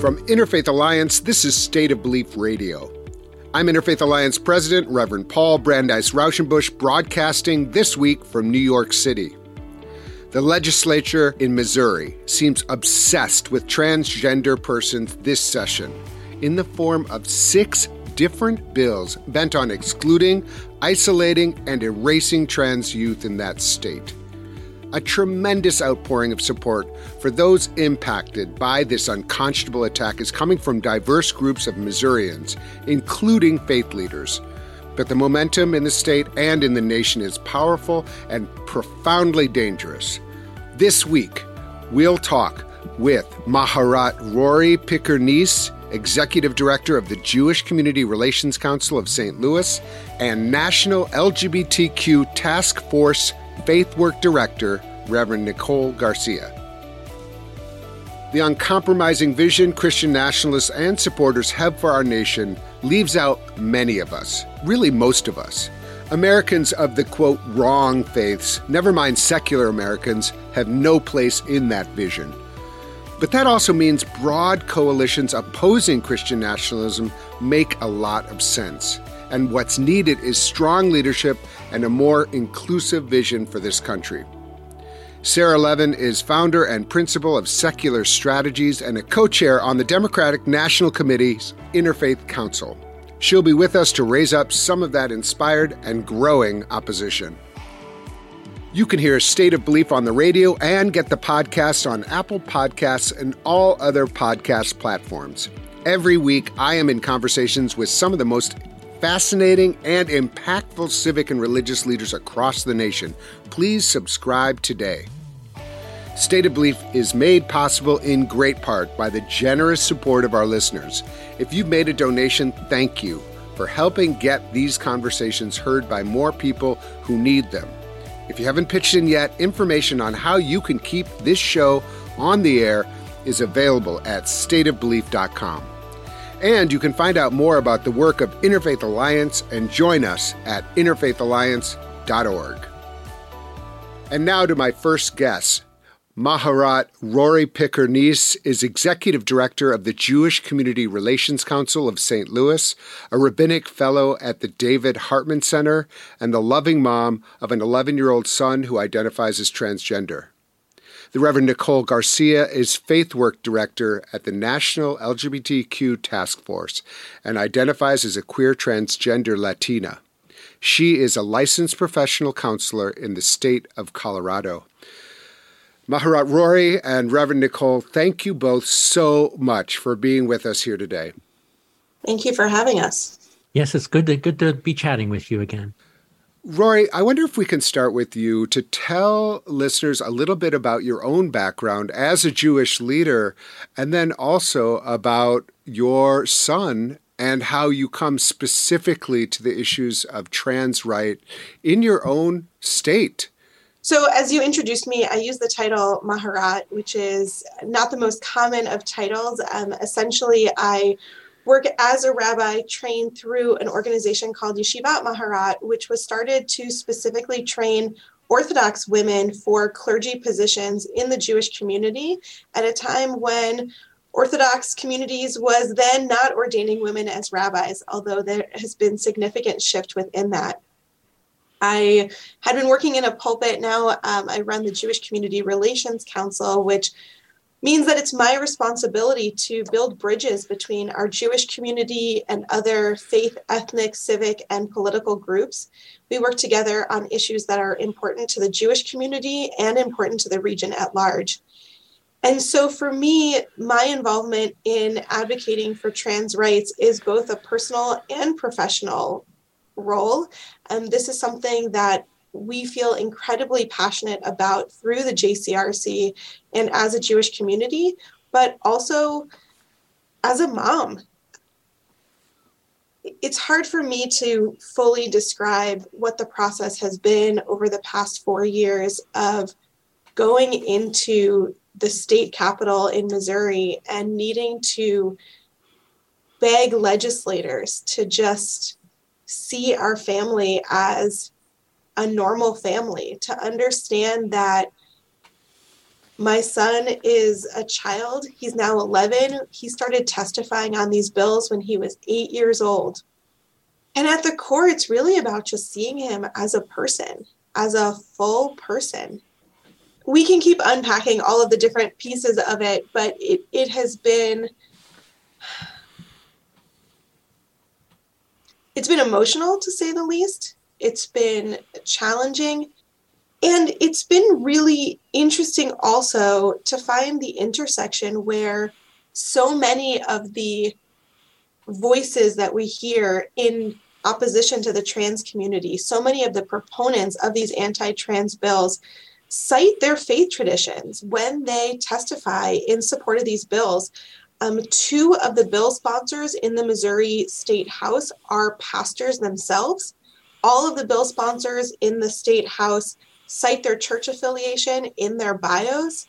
From Interfaith Alliance, this is State of Belief Radio. I'm Interfaith Alliance President, Reverend Paul Brandeis Raushenbush, broadcasting this week from New York City. The legislature in Missouri seems obsessed with transgender persons this session in the form of 6 different bills bent on excluding, isolating, and erasing trans youth in that state. A tremendous outpouring of support for those impacted by this unconscionable attack is coming from diverse groups of Missourians, including faith leaders. But the momentum in the state and in the nation is powerful and profoundly dangerous. This week, we'll talk with Maharat Rori Picker Neiss, Executive Director of the Jewish Community Relations Council of St. Louis, and National LGBTQ Task Force Faith Work Director, Reverend Nicole Garcia. The uncompromising vision Christian nationalists and supporters have for our nation leaves out many of us, really most of us. Americans of the, quote, wrong faiths, never mind secular Americans, have no place in that vision. But that also means broad coalitions opposing Christian nationalism make a lot of sense. And what's needed is strong leadership and a more inclusive vision for this country. Sarah Levin is founder and principal of Secular Strategies and a co-chair on the Democratic National Committee's Interfaith Council. She'll be with us to raise up some of that inspired and growing opposition. You can hear State of Belief on the radio and get the podcast on Apple Podcasts and all other podcast platforms. Every week, I am in conversations with some of the most fascinating and impactful civic and religious leaders across the nation. Please subscribe today. State of Belief is made possible in great part by the generous support of our listeners. If you've made a donation, thank you for helping get these conversations heard by more people who need them. If you haven't pitched in yet, information on how you can keep this show on the air is available at stateofbelief.com. And you can find out more about the work of Interfaith Alliance and join us at interfaithalliance.org. And now to my first guest. Maharat Rori Picker Neiss is Executive Director of the Jewish Community Relations Council of St. Louis, a rabbinic fellow at the David Hartman Center, and the loving mom of an 11-year-old son who identifies as transgender. The Reverend Nicole Garcia is Faith Work Director at the National LGBTQ Task Force and identifies as a queer transgender Latina. She is a licensed professional counselor in the state of Colorado. Maharat Rori and Reverend Nicole, thank you both so much for being with us here today. Thank you for having us. Yes, it's good to be chatting with you again. Rori, I wonder if we can start with you to tell listeners a little bit about your own background as a Jewish leader, and then also about your son and how you come specifically to the issues of trans rights in your own state. So as you introduced me, I use the title Maharat, which is not the most common of titles. Essentially, I work as a rabbi trained through an organization called Yeshivat Maharat, which was started to specifically train Orthodox women for clergy positions in the Jewish community at a time when Orthodox communities was then not ordaining women as rabbis, although there has been significant shift within that. I had been working in a pulpit. Now I run the Jewish Community Relations Council, which means that it's my responsibility to build bridges between our Jewish community and other faith, ethnic, civic, and political groups. We work together on issues that are important to the Jewish community and important to the region at large. And so for me, my involvement in advocating for trans rights is both a personal and professional role. This is something that we feel incredibly passionate about through the JCRC and as a Jewish community, but also as a mom. It's hard for me to fully describe what the process has been over the past 4 years of going into the state capitol in Missouri and needing to beg legislators to just see our family as a normal family, to understand that My son is a child. He's now 11. He started testifying on these bills when he was 8 years old. And at the core, it's really about just seeing him as a person, as a full person. We can keep unpacking all of the different pieces of it, but it has been, it's been emotional, to say the least. It's been challenging. And it's been really interesting also to find the intersection where so many of the voices that we hear in opposition to the trans community, so many of the proponents of these anti-trans bills cite their faith traditions when they testify in support of these bills. Two of the bill sponsors in the Missouri State House are pastors themselves. All of the bill sponsors in the State House cite their church affiliation in their bios.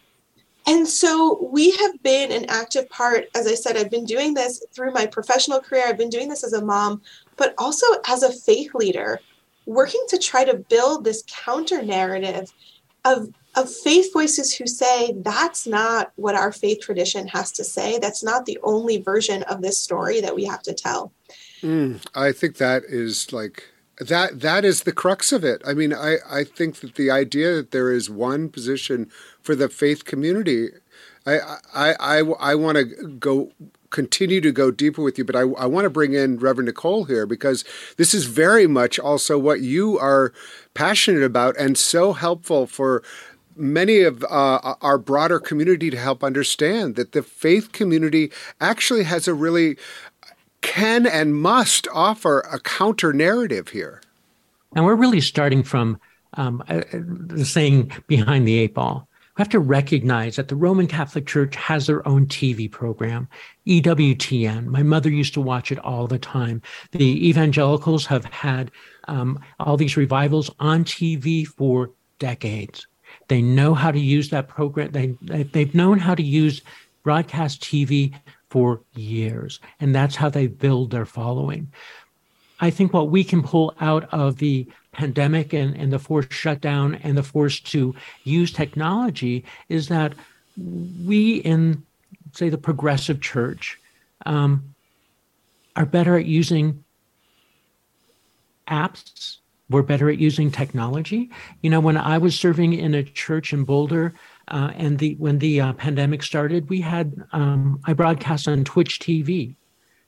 And so we have been an active part. As I said, I've been doing this through my professional career. I've been doing this as a mom, but also as a faith leader, working to try to build this counter narrative of faith voices who say, that's not what our faith tradition has to say. That's not the only version of this story that we have to tell. I think that is like, that is the crux of it. I mean, I think that the idea that there is one position for the faith community, I want to continue to go deeper with you, but I want to bring in Reverend Nicole here because this is very much also what you are passionate about and so helpful for many of our broader community to help understand that the faith community actually has a really can and must offer a counter narrative here. And we're really starting from the saying behind the eight ball. We have to recognize that the Roman Catholic Church has their own TV program, EWTN. My mother used to watch it all the time. The evangelicals have had all these revivals on TV for decades. They know how to use that program. They've known how to use broadcast TV for years, and that's how they build their following. I think what we can pull out of the pandemic and the forced shutdown and the force to use technology is that we in, say, the progressive church are better at using apps. We're better at using technology. You know, when I was serving in a church in Boulder, when the pandemic started, we had I broadcast on Twitch TV,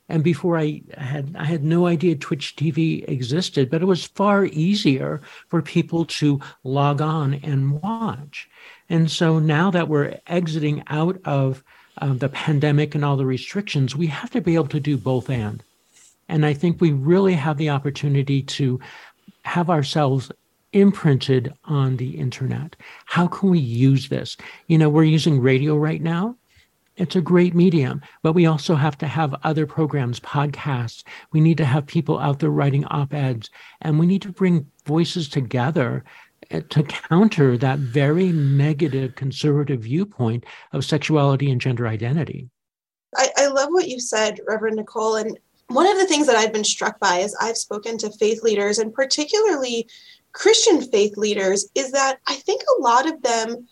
and before I had no idea Twitch TV existed, but it was far easier for people to log on and watch. And so now that we're exiting out of the pandemic and all the restrictions, we have to be able to do both and I think we really have the opportunity to have ourselves imprinted on the internet. How can we use this? You know, we're using radio right now. It's a great medium, but we also have to have other programs, podcasts. We need to have people out there writing op-eds, and we need to bring voices together to counter that very negative conservative viewpoint of sexuality and gender identity. I love what you said, Reverend Nicole. And one of the things that I've been struck by as I've spoken to faith leaders, and particularly Christian faith leaders, is that I think a lot of them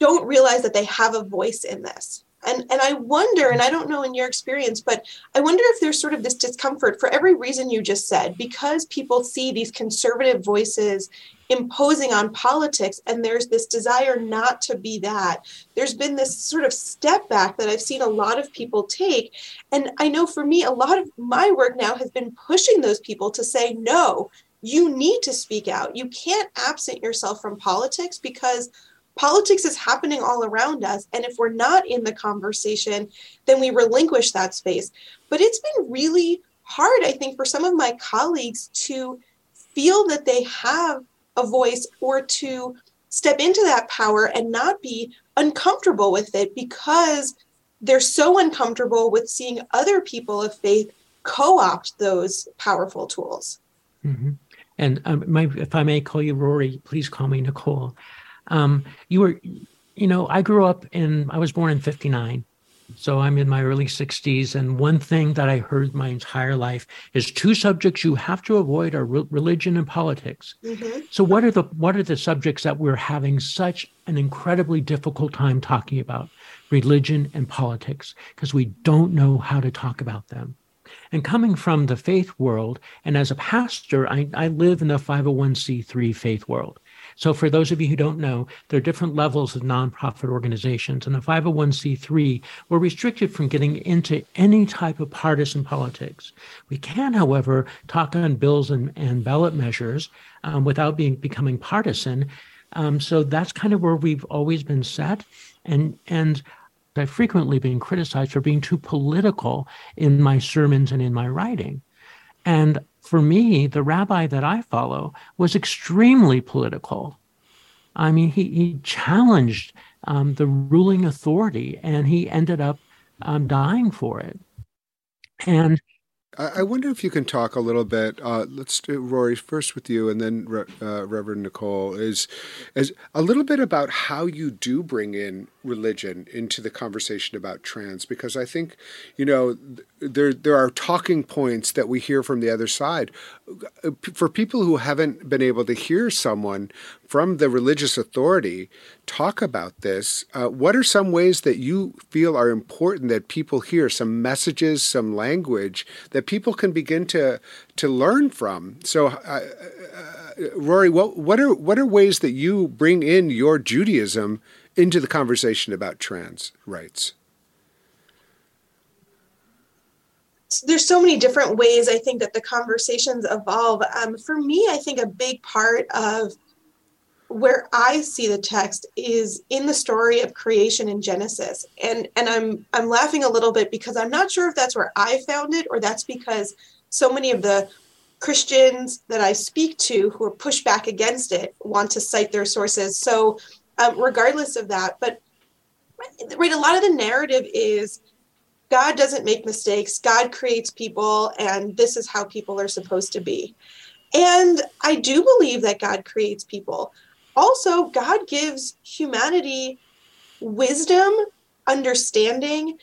don't realize that they have a voice in this. And I wonder, and I don't know in your experience, but I wonder if there's sort of this discomfort for every reason you just said, because people see these conservative voices imposing on politics, and there's this desire not to be that. There's been this sort of step back that I've seen a lot of people take. And I know for me, a lot of my work now has been pushing those people to say, no, you need to speak out. You can't absent yourself from politics because politics is happening all around us. And if we're not in the conversation, then we relinquish that space. But it's been really hard, I think, for some of my colleagues to feel that they have a voice or to step into that power and not be uncomfortable with it because they're so uncomfortable with seeing other people of faith co-opt those powerful tools. Mm-hmm. And if I may call you Rory, please call me Nicole. I was born in 59. So I'm in my early 60s. And one thing that I heard my entire life is two subjects you have to avoid are religion and politics. Mm-hmm. So what are the subjects that we're having such an incredibly difficult time talking about? Religion and politics, because we don't know how to talk about them. And coming from the faith world, and as a pastor, I live in the 501c3 faith world. So for those of you who don't know, there are different levels of nonprofit organizations. And the 501c3 were restricted from getting into any type of partisan politics. We can, however, talk on bills and ballot measures without becoming partisan. So that's kind of where we've always been set. And I've frequently been criticized for being too political in my sermons and in my writing. And for me, the rabbi that I follow was extremely political. I mean, he challenged the ruling authority, and he ended up dying for it. And I wonder if you can talk a little bit. Let's do Rory first with you, and then Reverend Nicole is a little bit about how you do bring in religion into the conversation about trans, because I think, you know, there are talking points that we hear from the other side. For people who haven't been able to hear someone from the religious authority talk about this, what are some ways that you feel are important that people hear, some messages, some language that people can begin to learn from? So, Rory, what are ways that you bring in your Judaism into the conversation about trans rights? There's so many different ways I think that the conversations evolve. For me, I think a big part of where I see the text is in the story of creation in Genesis. And I'm laughing a little bit because I'm not sure if that's where I found it, or that's because so many of the Christians that I speak to who are pushed back against it want to cite their sources. So regardless of that, but right, a lot of the narrative is God doesn't make mistakes. God creates people, and this is how people are supposed to be. And I do believe that God creates people. Also, God gives humanity wisdom, understanding,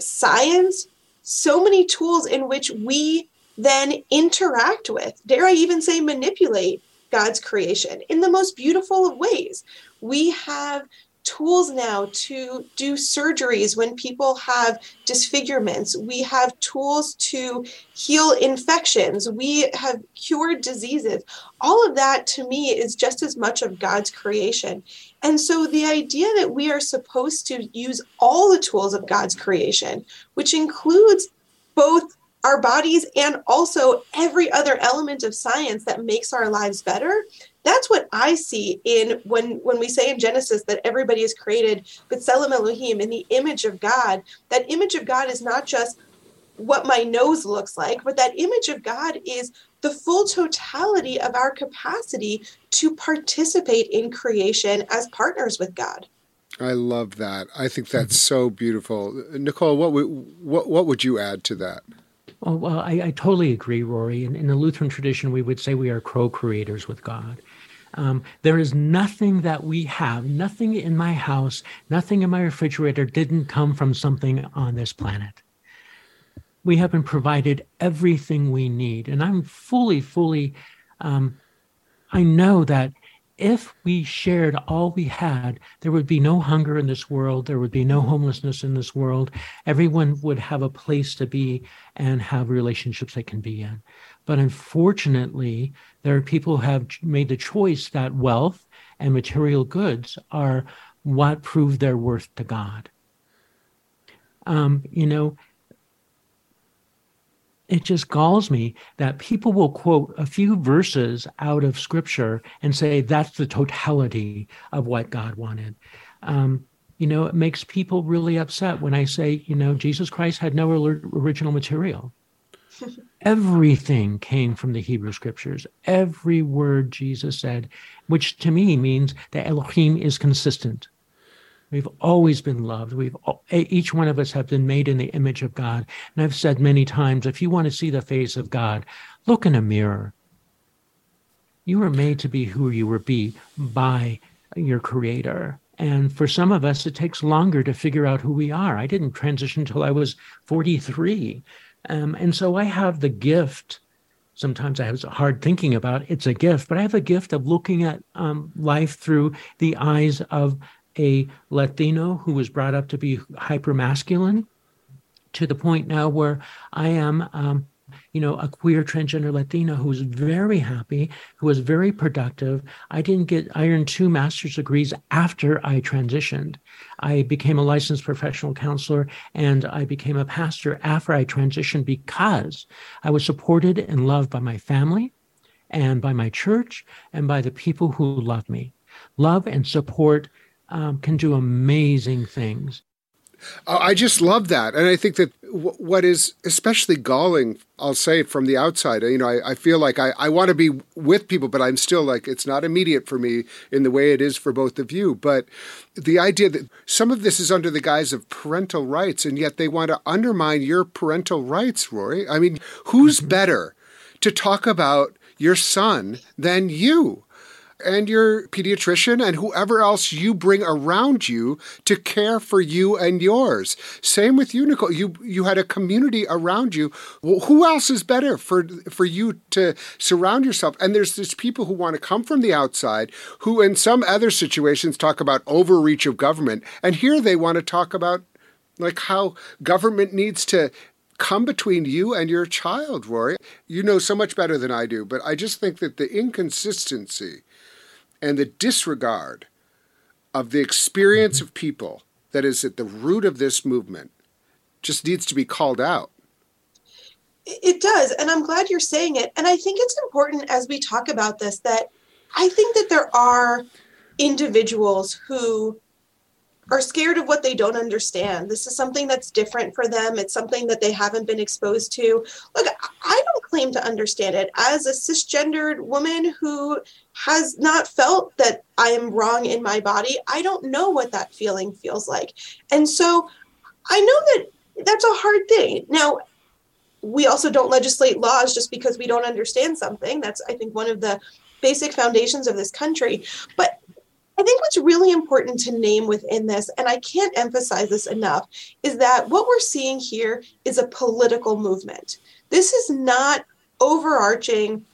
science, so many tools in which we then interact with, dare I even say manipulate God's creation in the most beautiful of ways. We have tools now to do surgeries when people have disfigurements. We have tools to heal infections. We have cured diseases. All of that, to me, is just as much of God's creation. And so the idea that we are supposed to use all the tools of God's creation, which includes both our bodies and also every other element of science that makes our lives better, that's what I see in when we say in Genesis that everybody is created, but Tzelem Elohim, in the image of God. That image of God is not just what my nose looks like, but that image of God is the full totality of our capacity to participate in creation as partners with God. I love that. I think that's so beautiful. Nicole, what would you add to that? Oh, well, I totally agree, Rory. In the Lutheran tradition, we would say we are co-creators with God. There is nothing that we have, nothing in my house, nothing in my refrigerator didn't come from something on this planet. We have been provided everything we need. And I'm fully, I know that if we shared all we had, there would be no hunger in this world. There would be no homelessness in this world. Everyone would have a place to be and have relationships they can be in. But unfortunately, there are people who have made the choice that wealth and material goods are what prove their worth to God. It just galls me that people will quote a few verses out of Scripture and say that's the totality of what God wanted. It makes people really upset when I say, Jesus Christ had no original material. Everything came from the Hebrew Scriptures. Every word Jesus said, which to me means that Elohim is consistent. We've always been loved. Each one of us have been made in the image of God. And I've said many times, if you want to see the face of God, look in a mirror. You were made to be who you were be by your Creator. And for some of us, it takes longer to figure out who we are. I didn't transition until I was 43. And so I have the gift, sometimes I have hard thinking about it's a gift, but I have a gift of looking at life through the eyes of a Latino who was brought up to be hypermasculine, to the point now where I am a queer transgender Latina who was very happy, who was very productive. I didn't get iron 2 master's degrees after I transitioned. I became a licensed professional counselor, and I became a pastor after I transitioned, because I was supported and loved by my family and by my church and by the people who love me. Love and support can do amazing things. I just love that. And I think that what is especially galling, I'll say from the outside, I feel like I want to be with people, but I'm still like, it's not immediate for me in the way it is for both of you. But the idea that some of this is under the guise of parental rights, and yet they want to undermine your parental rights, Rory. I mean, who's better to talk about your son than you? And your pediatrician and whoever else you bring around you to care for you and yours. Same with you, Nicole. You had a community around you. Well, who else is better for you to surround yourself? And there's these people who want to come from the outside, who in some other situations talk about overreach of government. And here they want to talk about like how government needs to come between you and your child, Rory. You know so much better than I do, but I just think that the inconsistency and the disregard of the experience of people that is at the root of this movement just needs to be called out. It does, and I'm glad you're saying it. And I think it's important as we talk about this that I think that there are individuals who are scared of what they don't understand. This is something that's different for them. It's something that they haven't been exposed to. Look, I don't claim to understand it. As a cisgendered woman who has not felt that I am wrong in my body, I don't know what that feeling feels like. And so I know that that's a hard thing. Now, we also don't legislate laws just because we don't understand something. That's, I think, one of the basic foundations of this country. But I think what's really important to name within this, and I can't emphasize this enough, is that what we're seeing here is a political movement. This is not overarching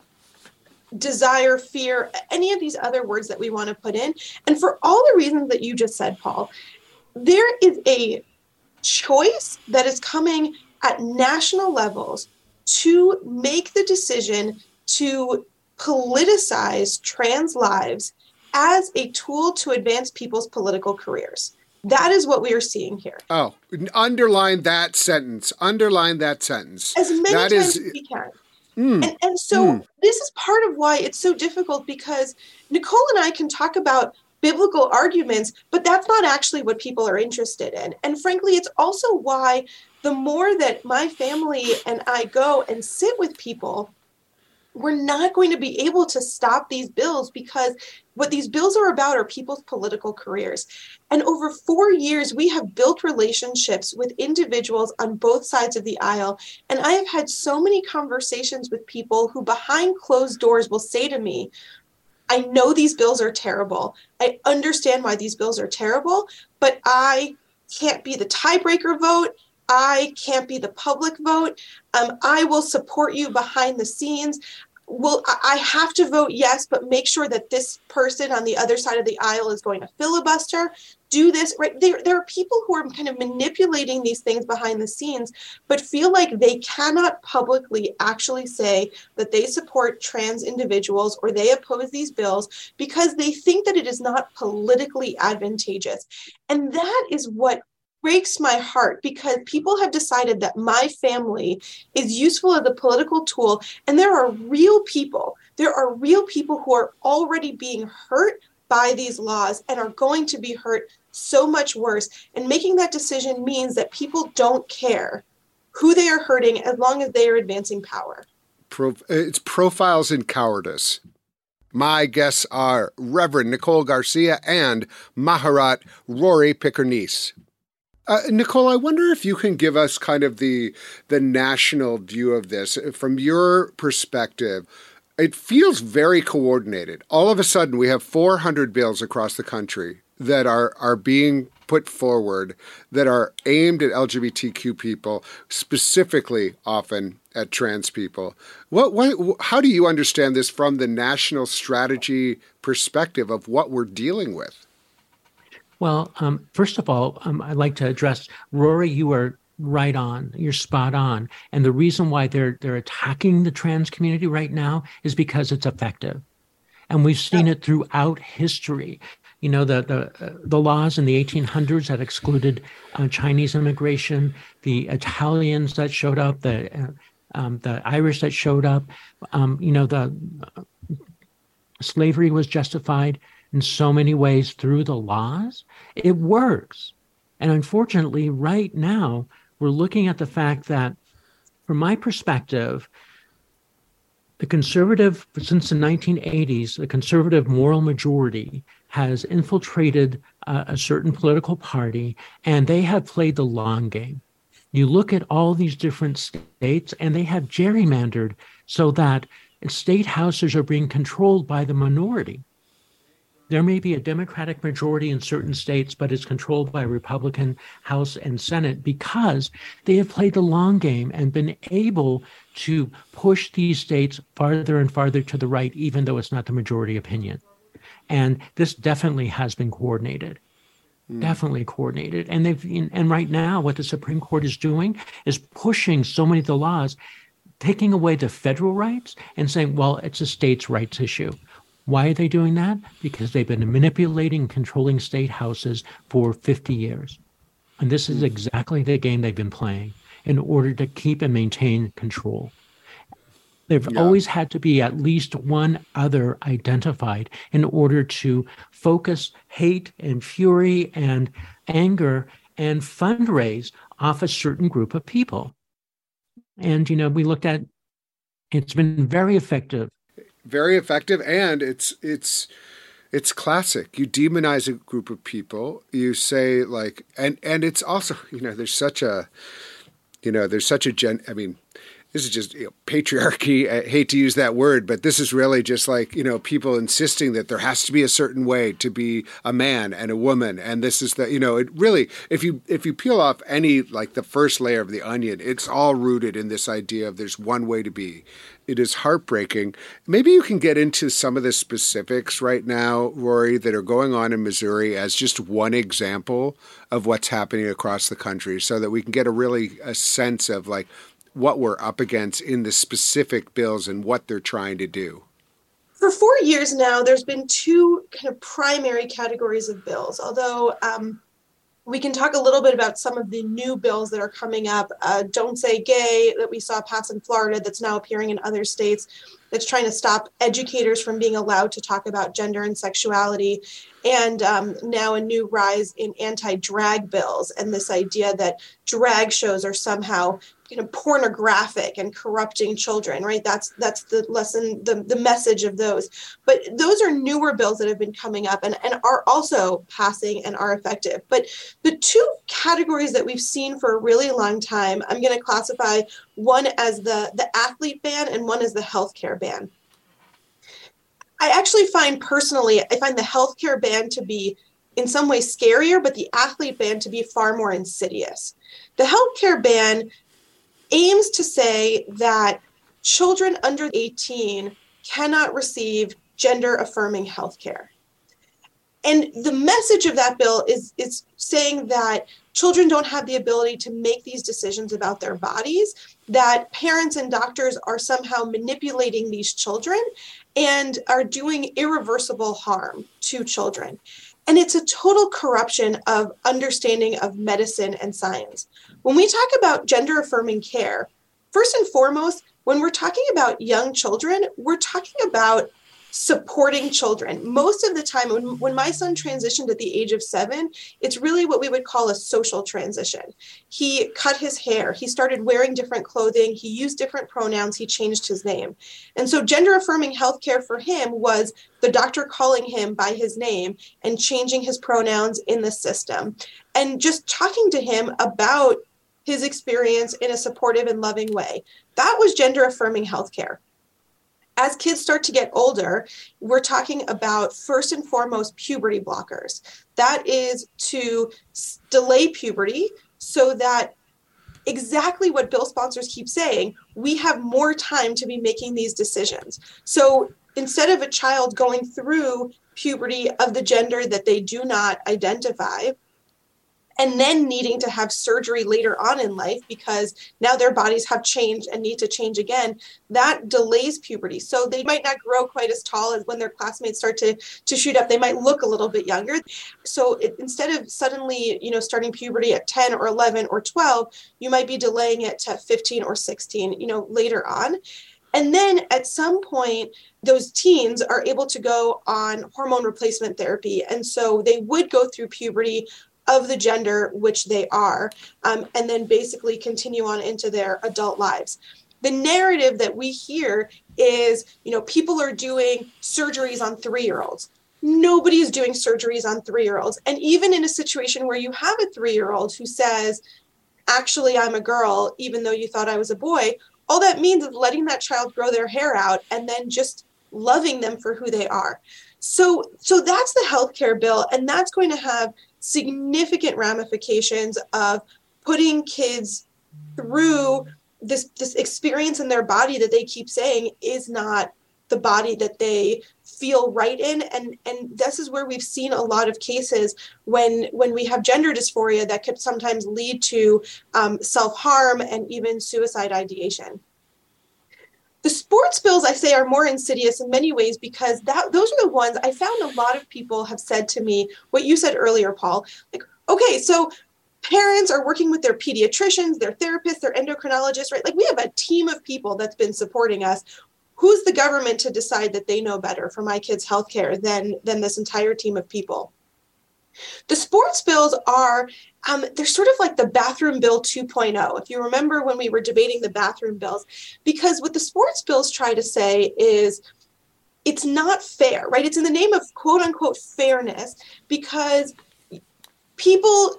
desire, fear, any of these other words that we want to put in. And for all the reasons that you just said, Paul, there is a choice that is coming at national levels to make the decision to politicize trans lives as a tool to advance people's political careers. That is what we are seeing here. Oh, underline that sentence. Underline that sentence. As many that times is, as we can. And so this is part of why it's so difficult, because Nicole and I can talk about biblical arguments, but that's not actually what people are interested in. And frankly, it's also why the more that my family and I go and sit with people, we're not going to be able to stop these bills, because what these bills are about are people's political careers. And over 4 years, we have built relationships with individuals on both sides of the aisle. And I have had so many conversations with people who behind closed doors will say to me, I know these bills are terrible. I understand why these bills are terrible, but I can't be the tiebreaker vote. I can't be the public vote. I will support you behind the scenes. Well, I have to vote yes, but make sure that this person on the other side of the aisle is going to filibuster. Do this. Right? There are people who are kind of manipulating these things behind the scenes, but feel like they cannot publicly actually say that they support trans individuals or they oppose these bills because they think that it is not politically advantageous. And that is what breaks my heart, because people have decided that my family is useful as a political tool. And there are real people who are already being hurt by these laws and are going to be hurt so much worse. And making that decision means that people don't care who they are hurting as long as they are advancing power. It's profiles in cowardice. My guests are Reverend Nicole Garcia and Maharat Rori Picker Neiss. Nicole, I wonder if you can give us kind of the national view of this. From your perspective, it feels very coordinated. All of a sudden, we have 400 bills across the country that are being put forward that are aimed at LGBTQ people, specifically often at trans people. How do you understand this from the national strategy perspective of what we're dealing with? Well, first of all, I'd like to address, Rory, you are right on. You're spot on. And the reason why they're attacking the trans community right now is because it's effective. And we've seen it throughout history. You know, the laws in the 1800s that excluded Chinese immigration, the Italians that showed up, the Irish that showed up, you know, the slavery was justified in so many ways through the laws. It works. And unfortunately, right now, we're looking at the fact that, from my perspective, the conservative, since the 1980s, the conservative moral majority has infiltrated a certain political party, and they have played the long game. You look at all these different states, and they have gerrymandered so that state houses are being controlled by the minority. There may be a Democratic majority in certain states, but it's controlled by Republican House and Senate because they have played the long game and been able to push these states farther and farther to the right, even though it's not the majority opinion. And this definitely has been coordinated, definitely coordinated. And right now, what the Supreme Court is doing is pushing so many of the laws, taking away the federal rights and saying, well, it's a state's rights issue. Why are they doing that? Because they've been manipulating and controlling state houses for 50 years. And this is exactly the game they've been playing in order to keep and maintain control. They've always had to be at least one other identified in order to focus hate and fury and anger and fundraise off a certain group of people. And, you know, we looked at, it's been very effective. Very effective, and it's classic. You demonize a group of people. You say like, and it's also, you know, I mean, this is just, you know, patriarchy. I hate to use that word, but this is really just like, you know, people insisting that there has to be a certain way to be a man and a woman, and this is the, you know, it really, if you peel off any, like, the first layer of the onion, it's all rooted in this idea of there's one way to be. It is heartbreaking. Maybe you can get into some of the specifics right now, Rory, that are going on in Missouri as just one example of what's happening across the country so that we can get a sense of, like, what we're up against in the specific bills and what they're trying to do. For 4 years now, there's been two kind of primary categories of bills, although we can talk a little bit about some of the new bills that are coming up. Don't Say Gay, that we saw pass in Florida, that's now appearing in other states, that's trying to stop educators from being allowed to talk about gender and sexuality. And now a new rise in anti-drag bills and this idea that drag shows are somehow, you know, pornographic and corrupting children, right? That's the lesson, the message of those. But those are newer bills that have been coming up and are also passing and are effective. But the two categories that we've seen for a really long time, I'm going to classify one as the athlete ban and one as the healthcare ban. I actually find personally, I find the healthcare ban to be in some way scarier, but the athlete ban to be far more insidious. The healthcare ban aims to say that children under 18 cannot receive gender-affirming healthcare. And the message of that bill is saying that children don't have the ability to make these decisions about their bodies, that parents and doctors are somehow manipulating these children and are doing irreversible harm to children. And it's a total corruption of understanding of medicine and science. When we talk about gender-affirming care, first and foremost, when we're talking about young children, we're talking about supporting children. Most of the time, when my son transitioned at the age of 7, it's really what we would call a social transition. He cut his hair. He started wearing different clothing. He used different pronouns. He changed his name. And so gender-affirming healthcare for him was the doctor calling him by his name and changing his pronouns in the system and just talking to him about his experience in a supportive and loving way. That was gender-affirming healthcare. as kids start to get older, we're talking about first and foremost puberty blockers. That is to delay puberty so that exactly what bill sponsors keep saying, we have more time to be making these decisions. So instead of a child going through puberty of the gender that they do not identify, and then needing to have surgery later on in life because now their bodies have changed and need to change again, that delays puberty. So they might not grow quite as tall as when their classmates start to shoot up. They might look a little bit younger. So instead of suddenly, starting puberty at 10 or 11 or 12, you might be delaying it to 15 or 16, later on. And then at some point, those teens are able to go on hormone replacement therapy. And so they would go through puberty of the gender which they are, and then basically continue on into their adult lives. The narrative that we hear is, people are doing surgeries on 3-year-olds. Nobody is doing surgeries on 3-year-olds. And even in a situation where you have a 3-year-old who says, actually, I'm a girl, even though you thought I was a boy, all that means is letting that child grow their hair out and then just loving them for who they are. So that's the healthcare bill, and that's going to have significant ramifications of putting kids through this experience in their body that they keep saying is not the body that they feel right in. And this is where we've seen a lot of cases when we have gender dysphoria that could sometimes lead to self-harm and even suicide ideation. The sports bills, I say, are more insidious in many ways because those are the ones I found a lot of people have said to me, what you said earlier, Paul, like, okay, so parents are working with their pediatricians, their therapists, their endocrinologists, right? Like we have a team of people that's been supporting us. Who's the government to decide that they know better for my kids' healthcare than this entire team of people? The sports bills are, they're sort of like the bathroom bill 2.0, if you remember when we were debating the bathroom bills, because what the sports bills try to say is it's not fair, right? It's in the name of quote unquote fairness because people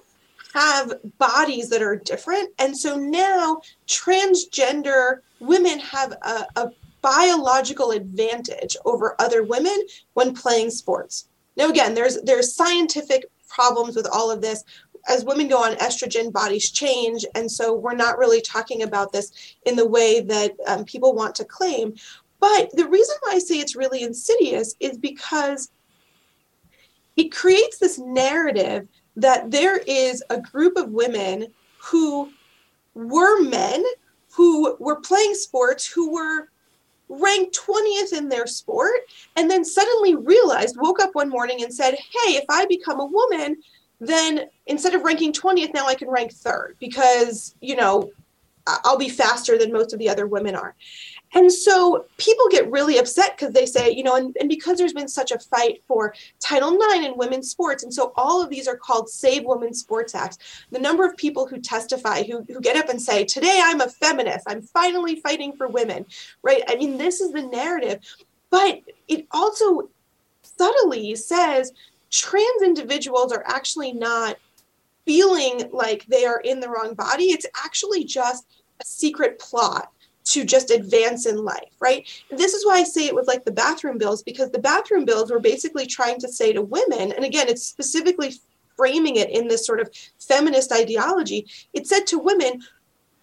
have bodies that are different. And so now transgender women have a biological advantage over other women when playing sports. Now, again, there's scientific problems with all of this. As women go on estrogen, bodies change. And so we're not really talking about this in the way that people want to claim. But the reason why I say it's really insidious is because it creates this narrative that there is a group of women who were men, who were playing sports, who were ranked 20th in their sport, and then suddenly realized, woke up one morning and said, hey, if I become a woman, then instead of ranking 20th, now I can rank 3rd because, I'll be faster than most of the other women are. And so people get really upset because they say, and because there's been such a fight for Title IX in women's sports. And so all of these are called Save Women's Sports Acts. The number of people who testify, who get up and say, today I'm a feminist, I'm finally fighting for women, right? I mean, this is the narrative, but it also subtly says trans individuals are actually not feeling like they are in the wrong body. It's actually just a secret plot to just advance in life, right? This is why I say it was like the bathroom bills, because the bathroom bills were basically trying to say to women, and again, it's specifically framing it in this sort of feminist ideology, it said to women,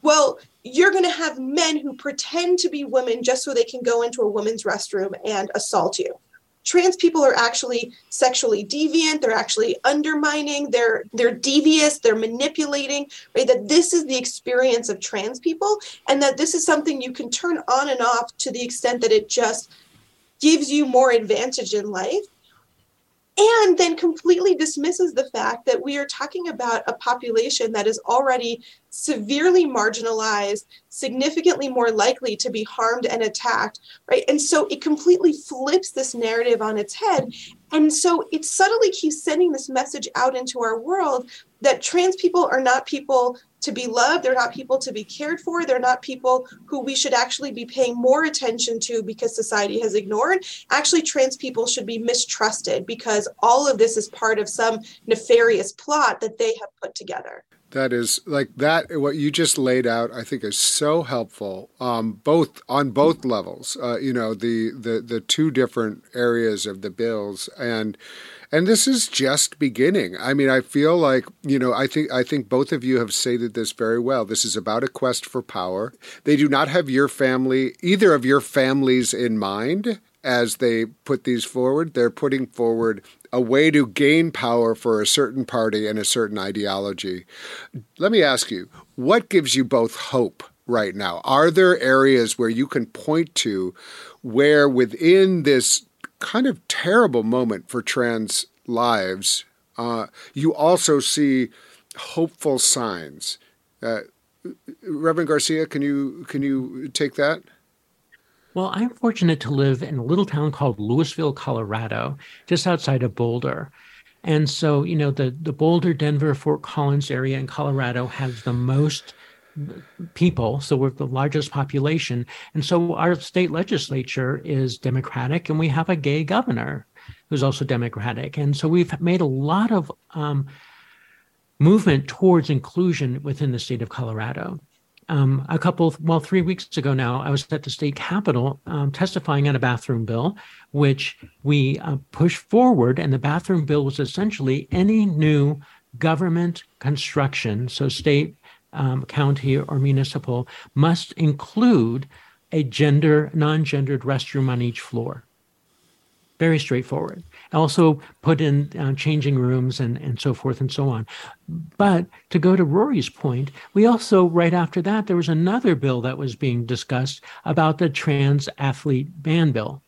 well, you're going to have men who pretend to be women just so they can go into a woman's restroom and assault you. Trans people are actually sexually deviant, they're actually undermining, they're devious, they're manipulating, right? That this is the experience of trans people, and that this is something you can turn on and off to the extent that it just gives you more advantage in life, and then completely dismisses the fact that we are talking about a population that is already severely marginalized, significantly more likely to be harmed and attacked, right? And so it completely flips this narrative on its head. And so it subtly keeps sending this message out into our world that trans people are not people to be loved, they're not people to be cared for, they're not people who we should actually be paying more attention to because society has ignored. Actually, trans people should be mistrusted because all of this is part of some nefarious plot that they have put together. That is like that. What you just laid out, I think, is so helpful. Both on both levels, you know, the two different areas of the bills, and this is just beginning. I mean, I feel like, you know, I think both of you have stated this very well. This is about a quest for power. They do not have your family, either of your families, in mind as they put these forward. They're putting forward a way to gain power for a certain party and a certain ideology. Let me ask you, what gives you both hope right now? Are there areas where you can point to where within this kind of terrible moment for trans lives, you also see hopeful signs? Reverend Garcia, can you take that? Well, I'm fortunate to live in a little town called Louisville, Colorado, just outside of Boulder. And so, you know, the Boulder, Denver, Fort Collins area in Colorado has the most people. So we're the largest population. And so our state legislature is Democratic, and we have a gay governor who's also Democratic. And so we've made a lot of movement towards inclusion within the state of Colorado. Three weeks ago now, I was at the state capitol testifying on a bathroom bill, which we pushed forward. And the bathroom bill was essentially any new government construction, so state, county, or municipal, must include a non-gendered restroom on each floor. Very straightforward. Also put in changing rooms and so forth and so on. But to go to Rory's point, we also, right after that, there was another bill that was being discussed about the trans athlete ban bill.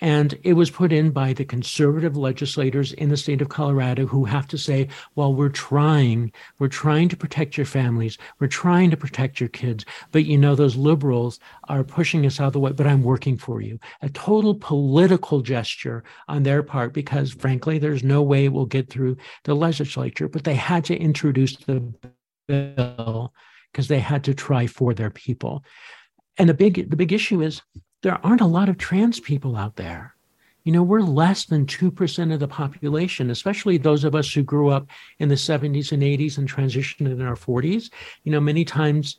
And it was put in by the conservative legislators in the state of Colorado who have to say, well, we're trying to protect your families. We're trying to protect your kids. But, you know, those liberals are pushing us out of the way, but I'm working for you. A total political gesture on their part, because frankly, there's no way it will get through the legislature, but they had to introduce the bill because they had to try for their people. And the big issue is, there aren't a lot of trans people out there. You know, we're less than 2% of the population, especially those of us who grew up in the 70s and 80s and transitioned in our 40s. You know, many times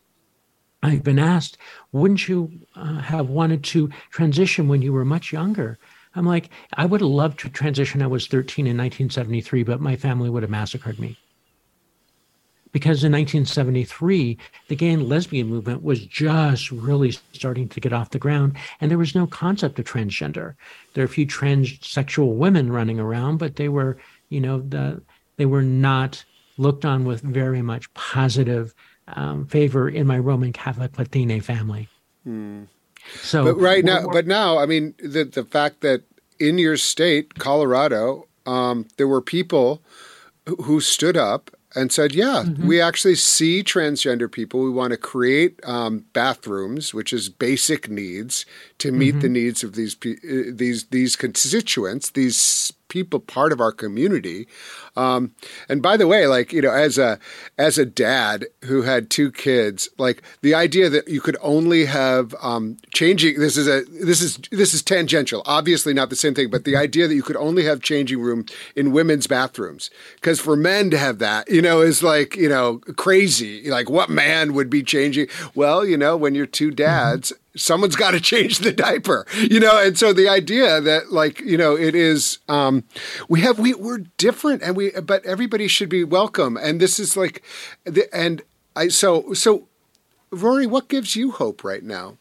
I've been asked, wouldn't you have wanted to transition when you were much younger? I'm like, I would have loved to transition. I was 13 in 1973, but my family would have massacred me. Because in 1973, the gay and lesbian movement was just really starting to get off the ground, and there was no concept of transgender. There are a few transsexual women running around, but they were, you know, they were not looked on with very much positive favor in my Roman Catholic Latina family. Mm. So, but right now, I mean, the fact that in your state, Colorado, there were people who stood up and said, yeah, mm-hmm. we actually see transgender people. We want to create bathrooms, which is basic needs, to meet mm-hmm. the needs of these constituents, these people, part of our community. And by the way, like, you know, as a dad who had two kids, like the idea that you could only have changing, this is tangential, obviously not the same thing, but the idea that you could only have changing room in women's bathrooms, because for men to have that, you know, is like, you know, crazy. Like, what man would be changing? Well, you know, when you're two dads, someone's got to change the diaper, you know? And so the idea that, like, you know, it is, we're different, and but everybody should be welcome. And this is like, so Rory, what gives you hope right now?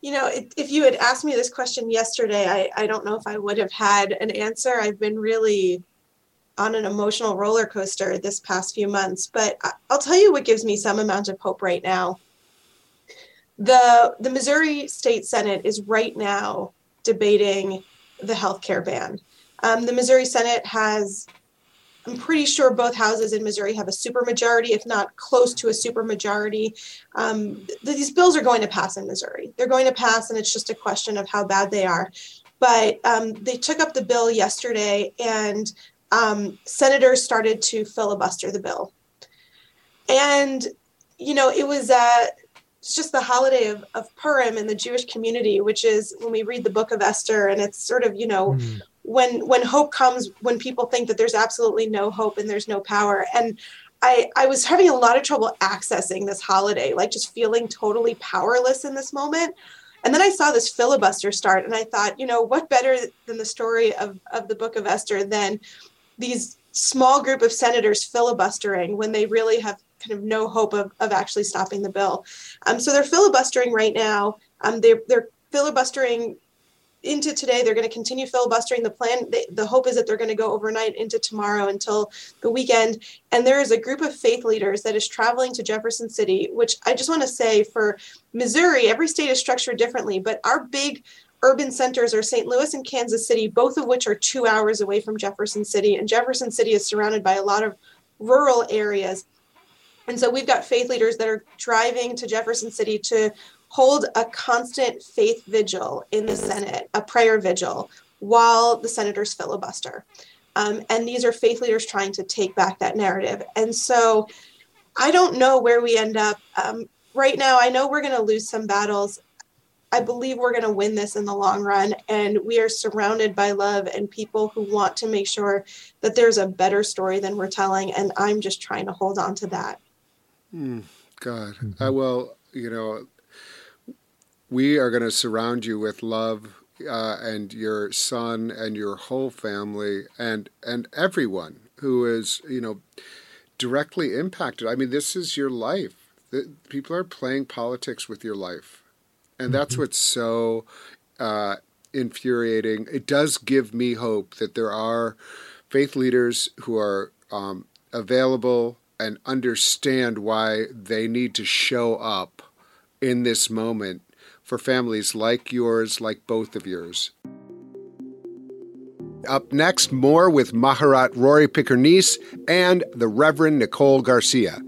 You know, if you had asked me this question yesterday, I don't know if I would have had an answer. I've been really on an emotional roller coaster this past few months, but I'll tell you what gives me some amount of hope right now. The Missouri State Senate is right now debating the healthcare ban. The Missouri Senate has, I'm pretty sure both houses in Missouri have a supermajority, if not close to a supermajority. These bills are going to pass in Missouri. They're going to pass, and it's just a question of how bad they are. But they took up the bill yesterday, and senators started to filibuster the bill. And, you know, it's just the holiday of Purim in the Jewish community, which is when we read the book of Esther, and it's sort of, you know, when hope comes when people think that there's absolutely no hope and there's no power. And I was having a lot of trouble accessing this holiday, like just feeling totally powerless in this moment. And then I saw this filibuster start, and I thought, you know, what better than the story of the Book of Esther than these small group of senators filibustering when they really have kind of no hope of actually stopping the bill. So they're filibustering right now. They're filibustering into today. They're going to continue filibustering. The plan, the hope is that they're going to go overnight into tomorrow until the weekend. And there is a group of faith leaders that is traveling to Jefferson City, which I just want to say for Missouri, every state is structured differently, but our big urban centers are St. Louis and Kansas City, both of which are 2 hours away from Jefferson City. And Jefferson City is surrounded by a lot of rural areas. And so we've got faith leaders that are driving to Jefferson City to hold a constant faith vigil in the Senate, a prayer vigil, while the senators filibuster. And these are faith leaders trying to take back that narrative. And so I don't know where we end up. Right now, I know we're going to lose some battles. I believe we're going to win this in the long run. And we are surrounded by love and people who want to make sure that there's a better story than we're telling. And I'm just trying to hold on to that. God, well, you know, we are going to surround you with love and your son and your whole family and everyone who is, you know, directly impacted. I mean, this is your life. People are playing politics with your life. And that's what's so infuriating. It does give me hope that there are faith leaders who are available and understand why they need to show up in this moment for families like yours, like both of yours. Up next, more with Maharat Rori Picker Neiss and the Reverend Nicole Garcia.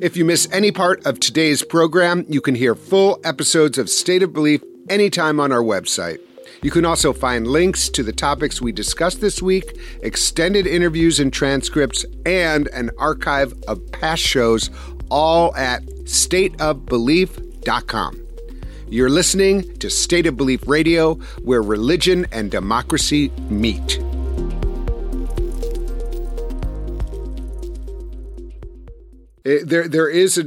If you miss any part of today's program, you can hear full episodes of State of Belief anytime on our website. You can also find links to the topics we discussed this week, extended interviews and transcripts, and an archive of past shows, all at stateofbelief.com. You're listening to State of Belief Radio, where religion and democracy meet. There is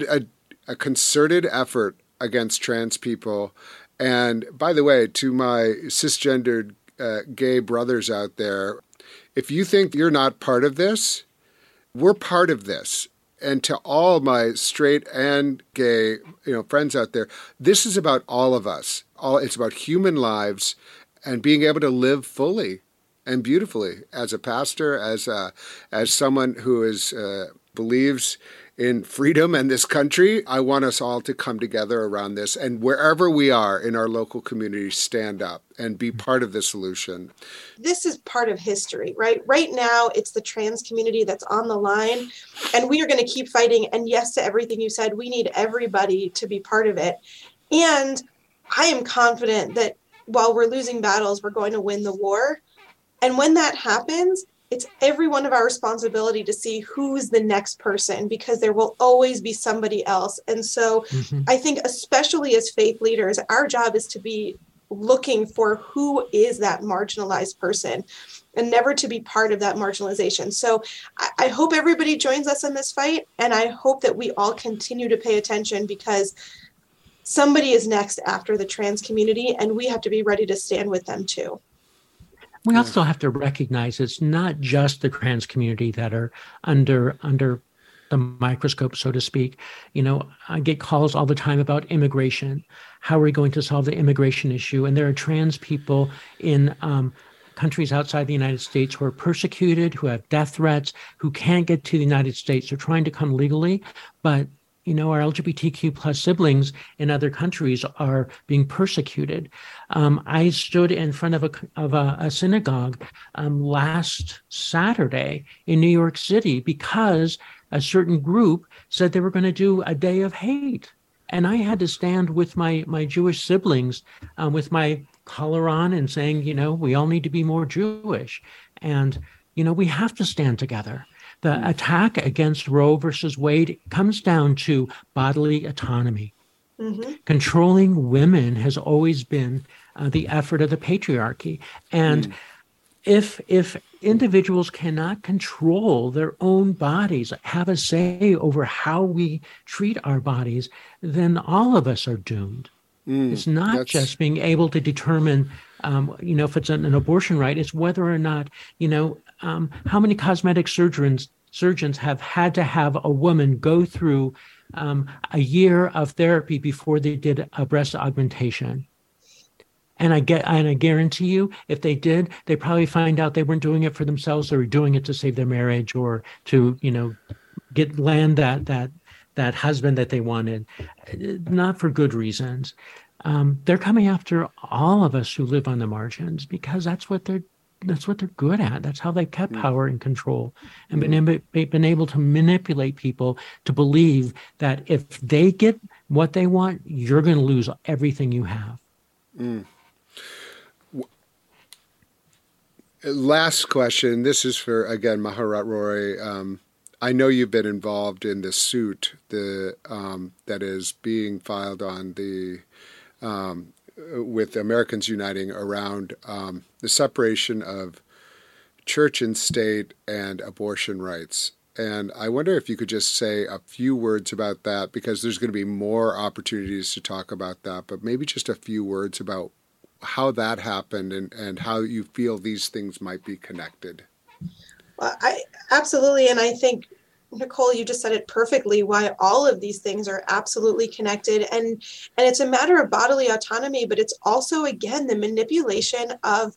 a concerted effort against trans people. And by the way, to my cisgendered gay brothers out there, if you think you're not part of this, we're part of this. And to all my straight and gay, you know, friends out there, this is about all of us. It's about human lives and being able to live fully and beautifully. As a pastor, as someone who is believes in freedom and this country, I want us all to come together around this. And wherever we are in our local community, stand up and be part of the solution. This is part of history, right? Right now, it's the trans community that's on the line. And we are going to keep fighting. And yes to everything you said, we need everybody to be part of it. And I am confident that while we're losing battles, we're going to win the war. And when that happens, it's every one of our responsibility to see who's the next person, because there will always be somebody else. And so I think especially as faith leaders, our job is to be looking for who is that marginalized person and never to be part of that marginalization. So I hope everybody joins us in this fight. And I hope that we all continue to pay attention, because somebody is next after the trans community, and we have to be ready to stand with them too. We also have to recognize it's not just the trans community that are under the microscope, so to speak. You know, I get calls all the time about immigration. How are we going to solve the immigration issue? And there are trans people in countries outside the United States who are persecuted, who have death threats, who can't get to the United States. They're trying to come legally, but you know, our LGBTQ plus siblings in other countries are being persecuted. I stood in front of a synagogue last Saturday in New York City because a certain group said they were going to do a day of hate. And I had to stand with my Jewish siblings with my collar on and saying, you know, we all need to be more Jewish. And, you know, we have to stand together. The attack against Roe versus Wade comes down to bodily autonomy. Controlling women has always been the effort of the patriarchy. And if individuals cannot control their own bodies, have a say over how we treat our bodies, then all of us are doomed. It's not just being able to determine, if it's an abortion right, it's whether or not, how many cosmetic surgeons have had to have a woman go through a year of therapy before they did a breast augmentation. And I guarantee you, if they did, they probably find out they weren't doing it for themselves. They were doing it to save their marriage or to, land that husband that they wanted, not for good reasons. They're coming after all of us who live on the margins because that's what they're good at. That's how they've kept power and control and been able to manipulate people to believe that if they get what they want, you're going to lose everything you have. Mm. Last question. This is for, again, Maharat Rori. I know you've been involved in the suit that is being filed on the with Americans Uniting around the separation of church and state and abortion rights. And I wonder if you could just say a few words about that, because there's going to be more opportunities to talk about that, but maybe just a few words about how that happened and how you feel these things might be connected. I absolutely. And I think, Nicole, you just said it perfectly, why all of these things are absolutely connected. And it's a matter of bodily autonomy, but it's also, again, the manipulation of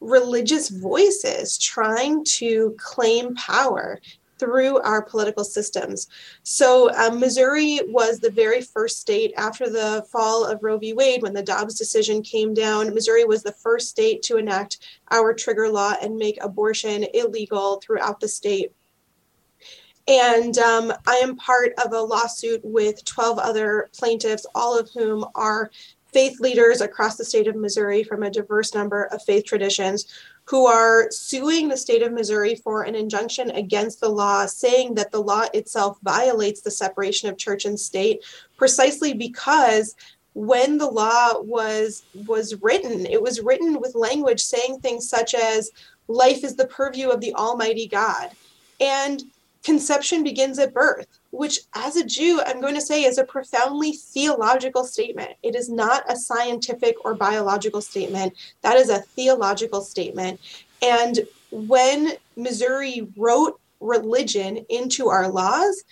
religious voices trying to claim power through our political systems. So Missouri was the very first state after the fall of Roe v. Wade, when the Dobbs decision came down. Missouri was the first state to enact our trigger law and make abortion illegal throughout the state. And I am part of a lawsuit with 12 other plaintiffs, all of whom are faith leaders across the state of Missouri from a diverse number of faith traditions, who are suing the state of Missouri for an injunction against the law, saying that the law itself violates the separation of church and state, precisely because when the law was written, it was written with language saying things such as, life is the purview of the Almighty God, and conception begins at birth, which, as a Jew, I'm going to say is a profoundly theological statement. It is not a scientific or biological statement. That is a theological statement. And when Missouri wrote religion into our laws,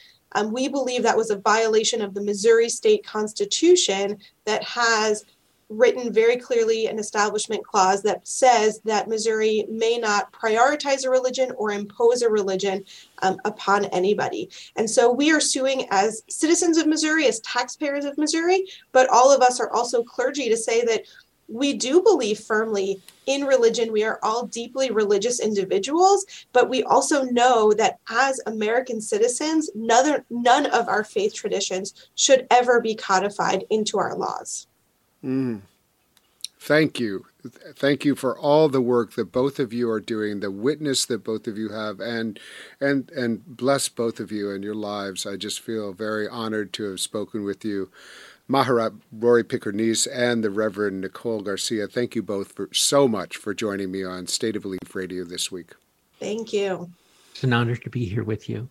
we believe that was a violation of the Missouri state constitution that has written very clearly an establishment clause that says that Missouri may not prioritize a religion or impose a religion upon anybody. And so we are suing as citizens of Missouri, as taxpayers of Missouri, but all of us are also clergy to say that we do believe firmly in religion. We are all deeply religious individuals, but we also know that as American citizens, none of our faith traditions should ever be codified into our laws. Mm. Thank you. Thank you for all the work that both of you are doing, the witness that both of you have, and bless both of you and your lives. I just feel very honored to have spoken with you, Maharat Rori Picker Neiss and the Reverend Nicole Garcia. Thank you both so much for joining me on State of Belief Radio this week. Thank you. It's an honor to be here with you.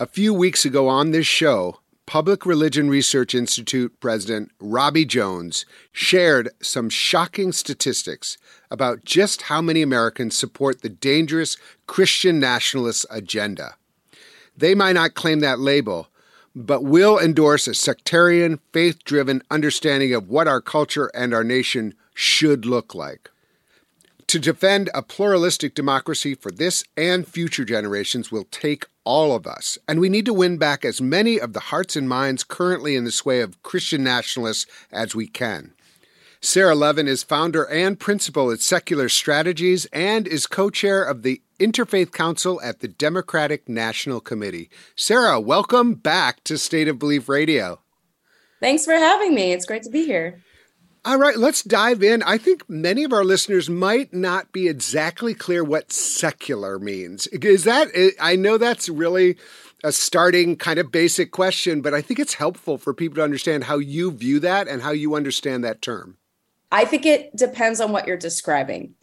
A few weeks ago on this show, Public Religion Research Institute President Robbie Jones shared some shocking statistics about just how many Americans support the dangerous Christian nationalist agenda. They might not claim that label, but will endorse a sectarian, faith-driven understanding of what our culture and our nation should look like. To defend a pluralistic democracy for this and future generations will take all of us, and we need to win back as many of the hearts and minds currently in the sway of Christian nationalists as we can. Sarah Levin is founder and principal at Secular Strategies and is co-chair of the Interfaith Council at the Democratic National Committee. Sarah, welcome back to State of Belief Radio. Thanks for having me. It's great to be here. All right, let's dive in. I think many of our listeners might not be exactly clear what secular means. Is that, I know that's really a starting kind of basic question, but I think it's helpful for people to understand how you view that and how you understand that term. I think it depends on what you're describing.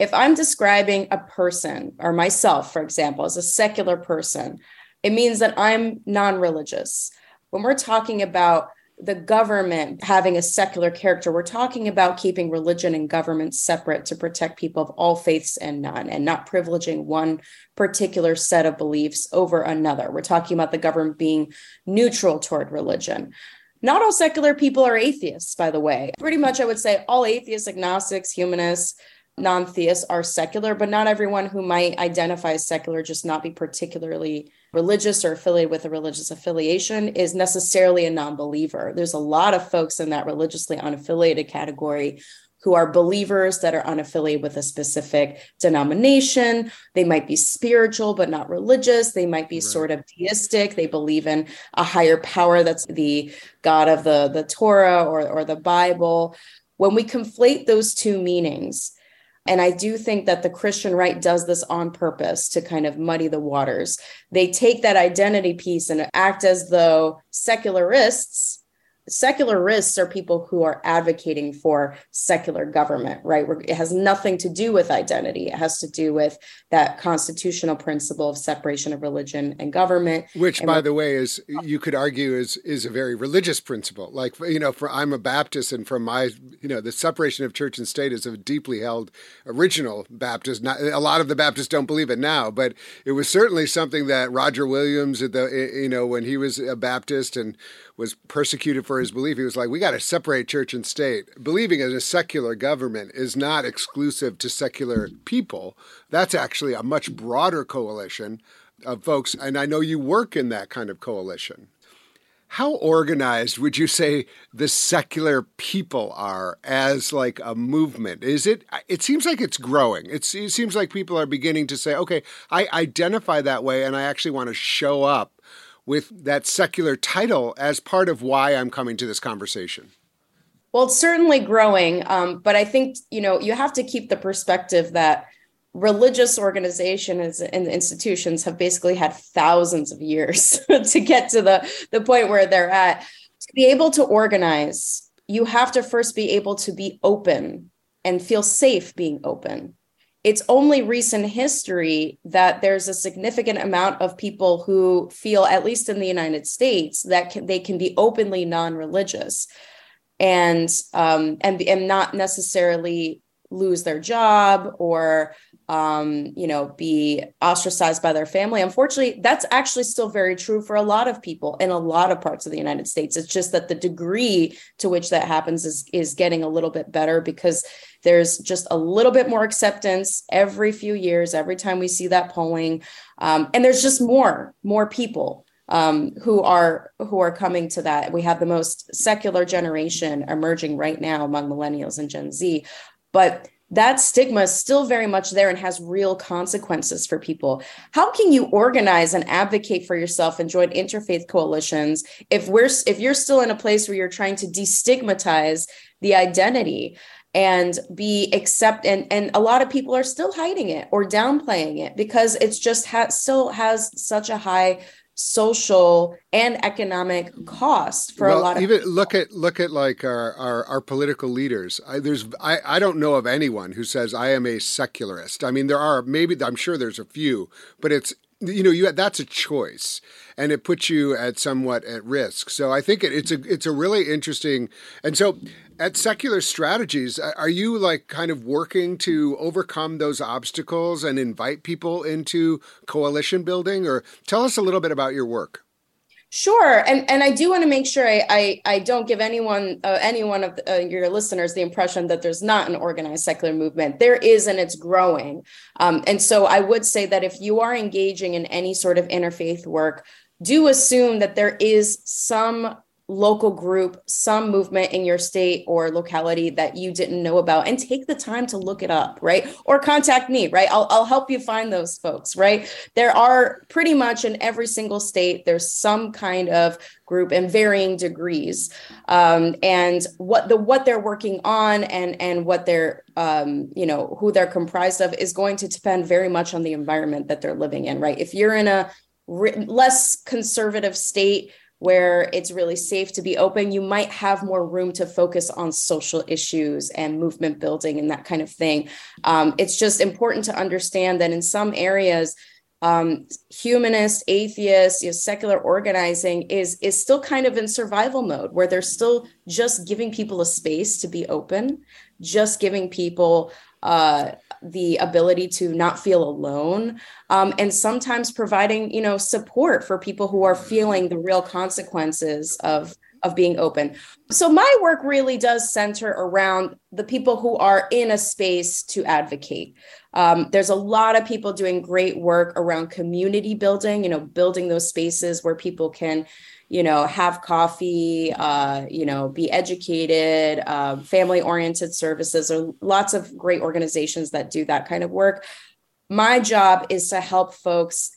If I'm describing a person or myself, for example, as a secular person, it means that I'm non-religious. When we're talking about the government having a secular character, we're talking about keeping religion and government separate to protect people of all faiths and none, and not privileging one particular set of beliefs over another. We're talking about the government being neutral toward religion. Not all secular people are atheists, by the way. Pretty much, I would say all atheists, agnostics, humanists, non-theists are secular, but not everyone who might identify as secular, just not be particularly religious or affiliated with a religious affiliation, is necessarily a non-believer. There's a lot of folks in that religiously unaffiliated category who are believers that are unaffiliated with a specific denomination. They might be spiritual, but not religious. They might be sort of deistic. They believe in a higher power that's the God of the Torah or the Bible. When we conflate those two meanings, and I do think that the Christian right does this on purpose to kind of muddy the waters. They take that identity piece and act as though secularists are people who are advocating for secular government, right? It has nothing to do with identity. It has to do with that constitutional principle of separation of religion and government. Which, and by the way, is, you could argue is a very religious principle. Like, you know, I'm a Baptist, and from my, you know, the separation of church and state is a deeply held original Baptist. A lot of the Baptists don't believe it now, but it was certainly something that Roger Williams, when he was a Baptist and was persecuted for his belief, he was like, we got to separate church and state. Believing in a secular government is not exclusive to secular people. That's actually a much broader coalition of folks. And I know you work in that kind of coalition. How organized would you say the secular people are as like a movement? It seems like it's growing. It seems like people are beginning to say, okay, I identify that way and I actually want to show up with that secular title as part of why I'm coming to this conversation? Well, it's certainly growing, but I think, you know, you have to keep the perspective that religious organizations and institutions have basically had thousands of years to get to the point where they're at. To be able to organize, you have to first be able to be open and feel safe being open. It's only recent history that there's a significant amount of people who feel, at least in the United States, that they can be openly non-religious and not necessarily lose their job or be ostracized by their family. Unfortunately, that's actually still very true for a lot of people in a lot of parts of the United States. It's just that the degree to which that happens is getting a little bit better because there's just a little bit more acceptance every few years, every time we see that polling. And there's just more people who are coming to that. We have the most secular generation emerging right now among millennials and Gen Z. But that stigma is still very much there and has real consequences for people. How can you organize and advocate for yourself and join interfaith coalitions if you're still in a place where you're trying to destigmatize the identity and and a lot of people are still hiding it or downplaying it because it's just still has such a high social and economic cost for a lot of people. Look at like our political leaders. I don't know of anyone who says I am a secularist. I mean, there are, maybe, I'm sure there's a few, but it's, you know, that's a choice, and it puts you at somewhat at risk. So I think it's a really interesting. And so at Secular Strategies, are you like kind of working to overcome those obstacles and invite people into coalition building? Or tell us a little bit about your work. Sure. And I do want to make sure I don't give any one of your listeners the impression that there's not an organized secular movement. There is, and it's growing. And so I would say that if you are engaging in any sort of interfaith work, do assume that there is some local group, some movement in your state or locality that you didn't know about, and take the time to look it up, right? Or contact me, right? I'll help you find those folks, right? There are pretty much in every single state, there's some kind of group in varying degrees, and what they're working on and what they're, who they're comprised of is going to depend very much on the environment that they're living in, right? If you're in a less conservative state, where it's really safe to be open, you might have more room to focus on social issues and movement building and that kind of thing. It's just important to understand that in some areas, humanist, atheist, secular organizing is still kind of in survival mode, where they're still just giving people a space to be open, just giving people the ability to not feel alone, and sometimes providing, support for people who are feeling the real consequences of being open. So my work really does center around the people who are in a space to advocate. There's a lot of people doing great work around community building, building those spaces where people can, have coffee, be educated, family-oriented services, or lots of great organizations that do that kind of work. My job is to help folks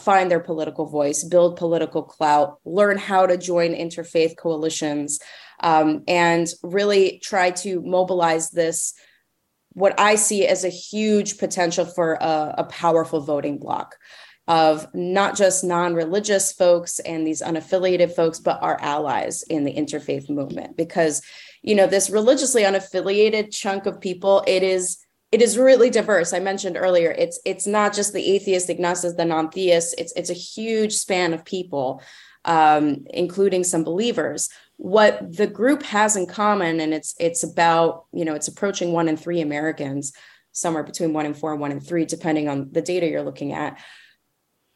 find their political voice, build political clout, learn how to join interfaith coalitions, and really try to mobilize this, what I see as a huge potential for a powerful voting bloc of not just non-religious folks and these unaffiliated folks, but our allies in the interfaith movement. Because, this religiously unaffiliated chunk of people, it is really diverse. I mentioned earlier, it's not just the atheist, agnostic, the non-theists. It's a huge span of people, including some believers. What the group has in common, and it's about, it's approaching 1 in 3 Americans, somewhere between 1 in 4 and 1 in 3, depending on the data you're looking at.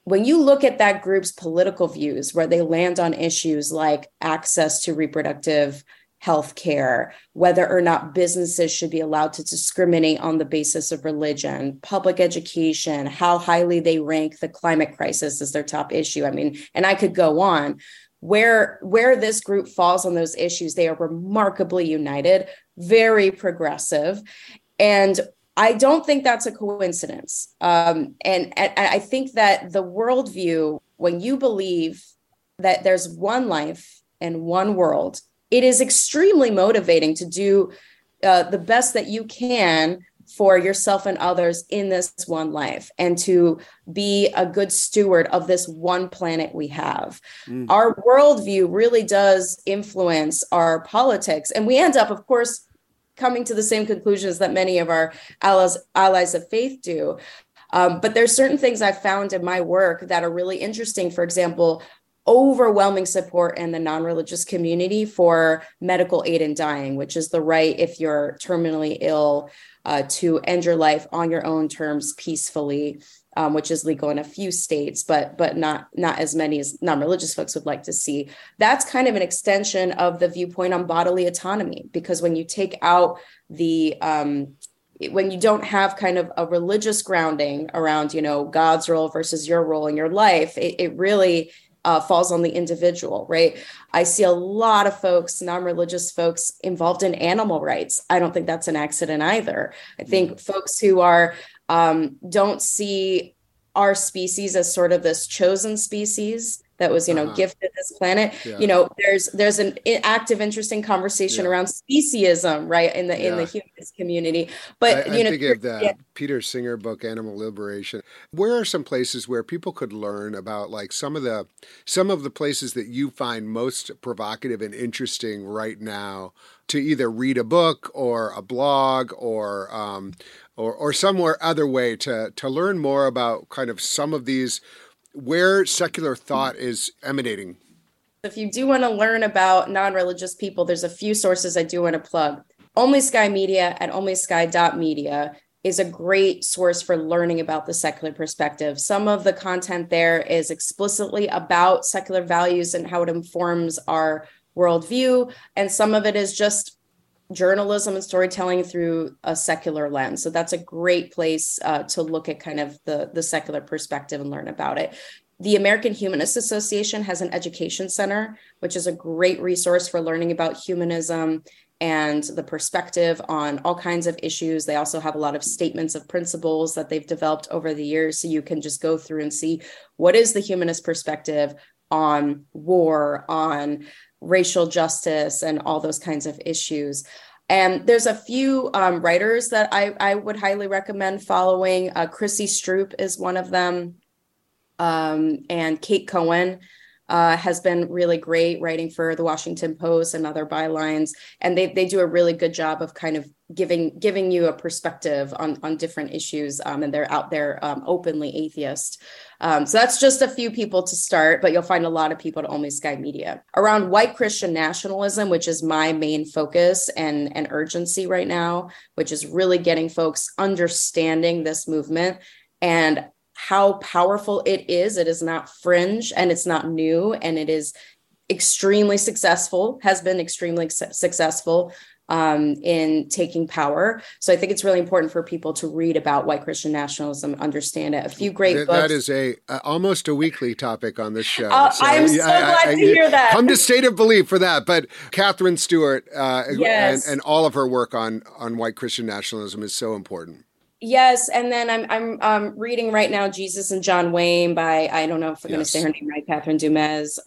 When you look at that group's political views, where they land on issues like access to reproductive health care, whether or not businesses should be allowed to discriminate on the basis of religion, public education, how highly they rank the climate crisis as their top issue. I mean, and I could go on. Where this group falls on those issues, they are remarkably united, very progressive. And I don't think that's a coincidence. And I think that the worldview, when you believe that there's one life and one world, it is extremely motivating to do the best that you can for yourself and others in this one life, and to be a good steward of this one planet we have. Mm. Our worldview really does influence our politics. And we end up, of course, coming to the same conclusions that many of our allies of faith do. But there's certain things I've found in my work that are really interesting. For example, overwhelming support in the non-religious community for medical aid in dying, which is the right, if you're terminally ill, to end your life on your own terms peacefully, which is legal in a few states, but not as many as non-religious folks would like to see. That's kind of an extension of the viewpoint on bodily autonomy, because when you take out when you don't have kind of a religious grounding around, God's role versus your role in your life, it really falls on the individual, right? I see a lot of folks, non-religious folks, involved in animal rights. I don't think that's an accident either. I think folks who are don't see our species as sort of this chosen species that was, gifted this planet. Yeah. There's an active, interesting conversation around speciesism, right, in the humanist community. But I think of the Peter Singer book, Animal Liberation. Where are some places where people could learn about, like, some of the places that you find most provocative and interesting right now to either read a book or a blog or somewhere other way to learn more about kind of some of these, where secular thought is emanating? If you do want to learn about non-religious people, there's a few sources I do want to plug. OnlySky Media at onlysky.media is a great source for learning about the secular perspective. Some of the content there is explicitly about secular values and how it informs our worldview, and some of it is just journalism and storytelling through a secular lens. So that's a great place to look at kind of the secular perspective and learn about it. The American Humanist Association has an education center, which is a great resource for learning about humanism and the perspective on all kinds of issues. They also have a lot of statements of principles that they've developed over the years. So you can just go through and see what is the humanist perspective on war, on racial justice, and all those kinds of issues. And there's a few writers that I would highly recommend following. Chrissy Stroop is one of them. And Kate Cohen has been really great writing for the Washington Post and other bylines. And they do a really good job of kind of giving you a perspective on different issues. And they're out there openly atheist. So that's just a few people to start, but you'll find a lot of people at OnlySky Media. Around white Christian nationalism, which is my main focus and urgency right now, which is really getting folks understanding this movement and how powerful it is. It is not fringe and it's not new, and it is extremely successful, has been extremely successful in taking power. So I think it's really important for people to read about white Christian nationalism, understand it. A few great books. That is almost a weekly topic on this show. I'm so glad to hear that. Come to State of Belief for that. But Catherine Stewart and all of her work on white Christian nationalism is so important. Yes, and then I'm reading right now Jesus and John Wayne by, I don't know if I'm going to say her name right, Catherine Dumez.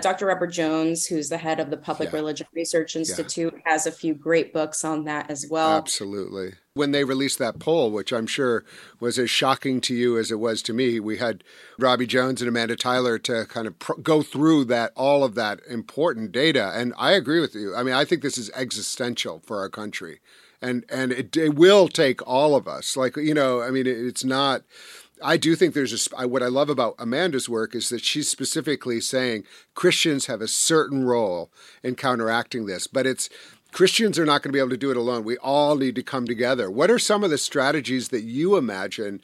Dr. Robert Jones, who's the head of the Public Religion Research Institute, has a few great books on that as well. Absolutely. When they released that poll, which I'm sure was as shocking to you as it was to me, we had Robbie Jones and Amanda Tyler to kind of go through that, all of that important data. And I agree with you. I mean, I think this is existential for our country. And it will take all of us. Like, you know, I mean, it's not, I do think there's what I love about Amanda's work is that she's specifically saying Christians have a certain role in counteracting this, but it's, Christians are not going to be able to do it alone. We all need to come together. What are some of the strategies that you imagine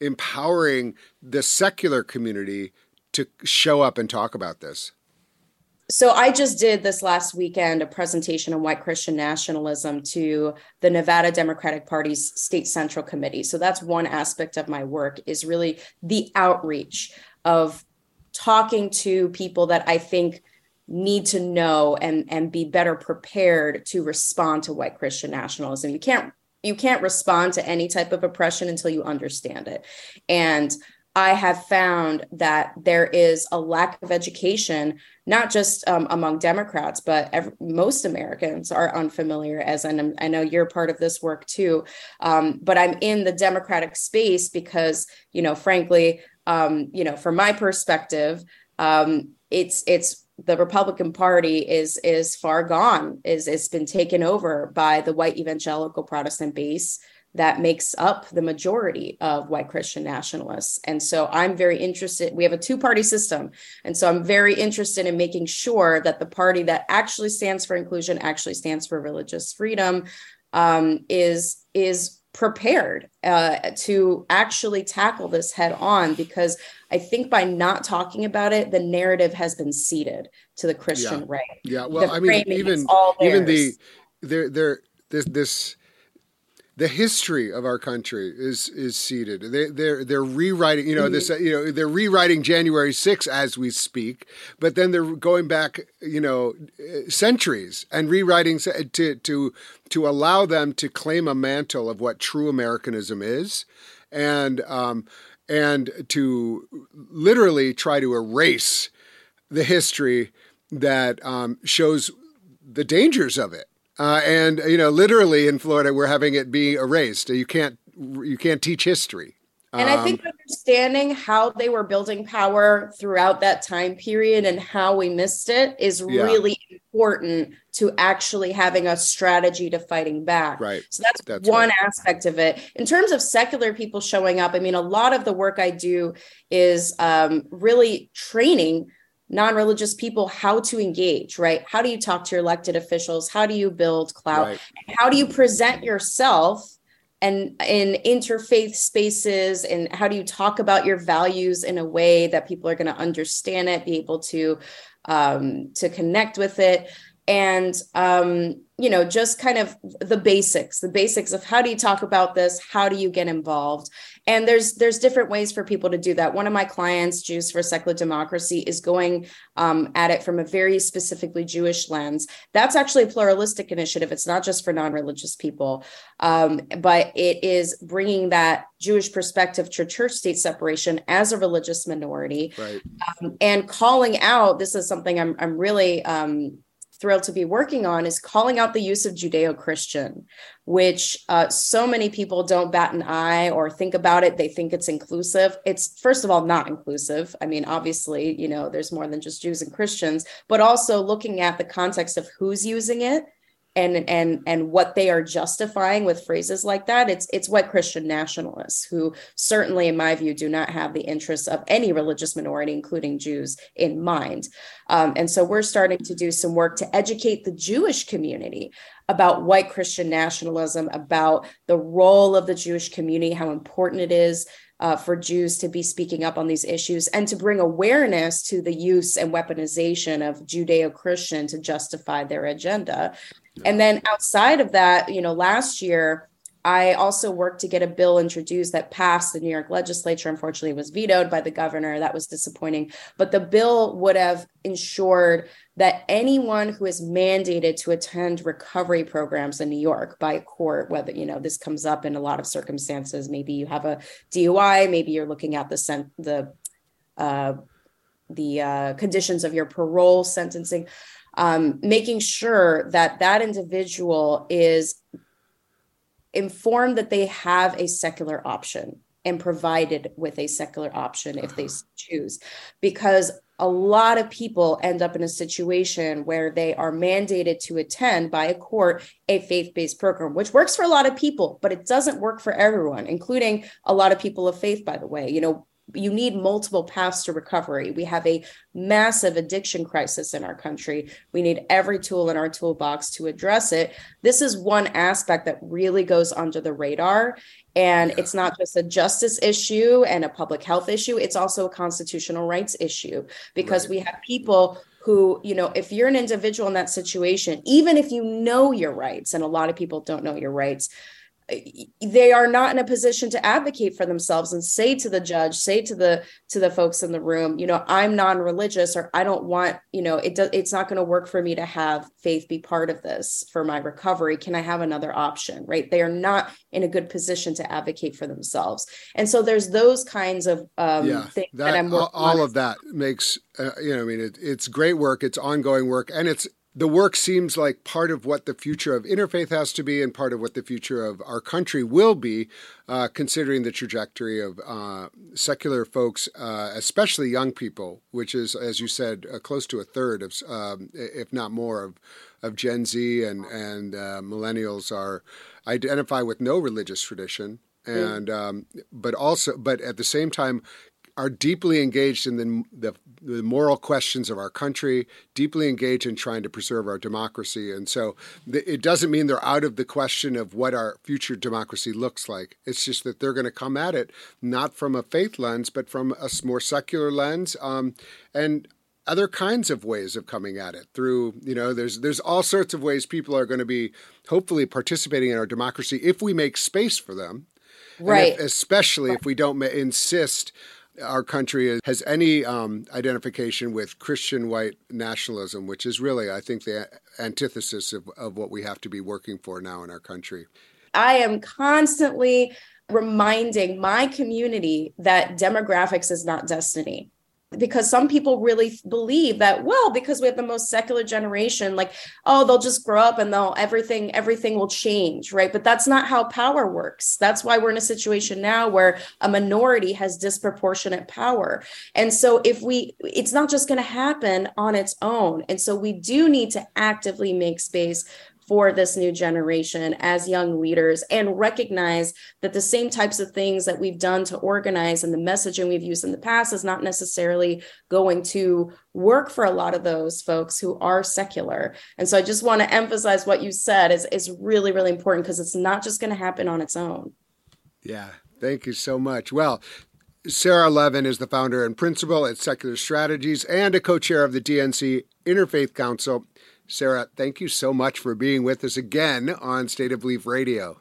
empowering the secular community to show up and talk about this? So I just did this last weekend a presentation on white Christian nationalism to the Nevada Democratic Party's State Central Committee. So that's one aspect of my work, is really the outreach of talking to people that I think need to know and be better prepared to respond to white Christian nationalism. You can't respond to any type of oppression until you understand it. And I have found that there is a lack of education, not just among Democrats, but most Americans are unfamiliar, and I know you're part of this work too. But I'm in the Democratic space because, you know, frankly, you know, from my perspective, it's the Republican Party is far gone, it's been taken over by the white evangelical Protestant base that makes up the majority of white Christian nationalists. And so I'm very interested, we have a two-party system. And so I'm very interested in making sure that the party that actually stands for inclusion, actually stands for religious freedom, is prepared to actually tackle this head on, because I think by not talking about it, the narrative has been ceded to the Christian right. Yeah, well, I mean, the history of our country is seated. They're rewriting, you know, this, you know, they're rewriting January 6th as we speak, but then they're going back, you know, centuries and rewriting to allow them to claim a mantle of what true Americanism is, and to literally try to erase the history that shows the dangers of it. And, you know, literally in Florida, we're having it be erased. You can't teach history. And I think understanding how they were building power throughout that time period and how we missed it is really important to actually having a strategy to fighting back. Right. So that's one aspect of it. In terms of secular people showing up, I mean, a lot of the work I do is really training non-religious people how to engage, right? How do you talk to your elected officials? How do you build clout? Right. And how do you present yourself and in interfaith spaces? And how do you talk about your values in a way that people are going to understand it, be able to connect with it? and, you know, just kind of the basics of how do you talk about this? How do you get involved? And there's different ways for people to do that. One of my clients, Jews for Secular Democracy, is going at it from a very specifically Jewish lens. That's actually a pluralistic initiative. It's not just for non-religious people, but it is bringing that Jewish perspective to church-state separation as a religious minority, right. And calling out, this is something I'm really thrilled to be working on, is calling out the use of Judeo-Christian, which so many people don't bat an eye or think about it. They think it's inclusive. It's, first of all, not inclusive. I mean, obviously, you know, there's more than just Jews and Christians, but also looking at the context of who's using it and what they are justifying with phrases like that. It's white Christian nationalists who certainly, in my view, do not have the interests of any religious minority, including Jews, in mind. And so we're starting to do some work to educate the Jewish community about white Christian nationalism, about the role of the Jewish community, how important it is for Jews to be speaking up on these issues, and to bring awareness to the use and weaponization of Judeo-Christian to justify their agenda. And then outside of that, you know, last year, I also worked to get a bill introduced that passed the New York legislature. Unfortunately, it was vetoed by the governor. That was disappointing. But the bill would have ensured that anyone who is mandated to attend recovery programs in New York by a court, whether, you know, this comes up in a lot of circumstances, maybe you have a DUI, maybe you're looking at the conditions of your parole sentencing, making sure that that individual is informed that they have a secular option and provided with a secular option if they choose, because a lot of people end up in a situation where they are mandated to attend by a court a faith-based program, which works for a lot of people, but it doesn't work for everyone, including a lot of people of faith, by the way. You know, you need multiple paths to recovery. We have a massive addiction crisis in our country. We need every tool in our toolbox to address it. This is one aspect that really goes under the radar. And it's not just a justice issue and a public health issue. It's also a constitutional rights issue, because we have people who, you know, if you're an individual in that situation, even if you know your rights, and a lot of people don't know your rights, they are not in a position to advocate for themselves and say to the judge, say to the folks in the room, you know, I'm non-religious, or I don't want, you know, it's not going to work for me to have faith be part of this for my recovery. Can I have another option? Right. They are not in a good position to advocate for themselves. And so there's those kinds of things that I'm working on. All of that makes, you know, I mean, it's great work. It's ongoing work. And the work seems like part of what the future of interfaith has to be, and part of what the future of our country will be, considering the trajectory of secular folks, especially young people, which is, as you said, close to a third of, if not more, of Gen Z and millennials identify with no religious tradition, and but at the same time, are deeply engaged in the moral questions of our country, deeply engaged in trying to preserve our democracy. And so it doesn't mean they're out of the question of what our future democracy looks like. It's just that they're going to come at it not from a faith lens, but from a more secular lens, and other kinds of ways of coming at it through, you know, there's all sorts of ways people are going to be hopefully participating in our democracy if we make space for them. Right. Especially if we don't insist our country has any identification with Christian white nationalism, which is really, I think, the antithesis of what we have to be working for now in our country. I am constantly reminding my community that demographics is not destiny, because some people really believe that, well, because we have the most secular generation, like, oh, they'll just grow up and everything will change, right? But that's not how power works. That's why we're in a situation now where a minority has disproportionate power. And so it's not just going to happen on its own. And so we do need to actively make space for this new generation as young leaders, and recognize that the same types of things that we've done to organize and the messaging we've used in the past is not necessarily going to work for a lot of those folks who are secular. And so I just want to emphasize what you said is really, really important, because it's not just going to happen on its own. Yeah. Thank you so much. Well, Sarah Levin is the founder and principal at Secular Strategies and a co-chair of the DNC Interfaith Council. Sarah, thank you so much for being with us again on State of Belief Radio.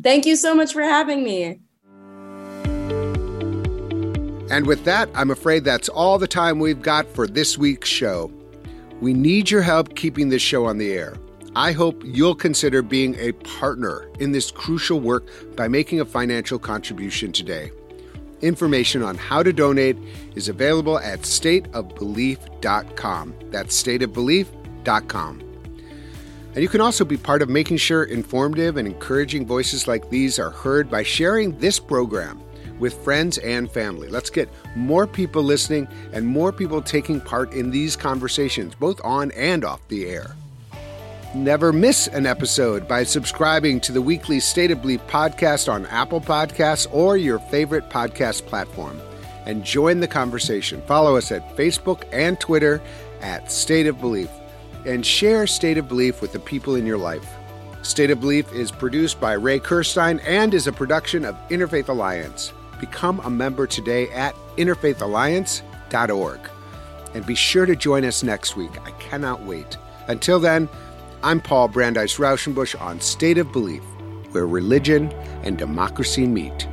Thank you so much for having me. And with that, I'm afraid that's all the time we've got for this week's show. We need your help keeping this show on the air. I hope you'll consider being a partner in this crucial work by making a financial contribution today. Information on how to donate is available at stateofbelief.com. That's stateofbelief.com. And you can also be part of making sure informative and encouraging voices like these are heard by sharing this program with friends and family. Let's get more people listening and more people taking part in these conversations, both on and off the air. Never miss an episode by subscribing to the weekly State of Belief podcast on Apple Podcasts or your favorite podcast platform. And join the conversation. Follow us at Facebook and Twitter at State of Belief. And share State of Belief with the people in your life. State of Belief is produced by Ray Kirstein and is a production of Interfaith Alliance. Become a member today at interfaithalliance.org. And be sure to join us next week. I cannot wait. Until then, I'm Paul Brandeis Raushenbush on State of Belief, where religion and democracy meet.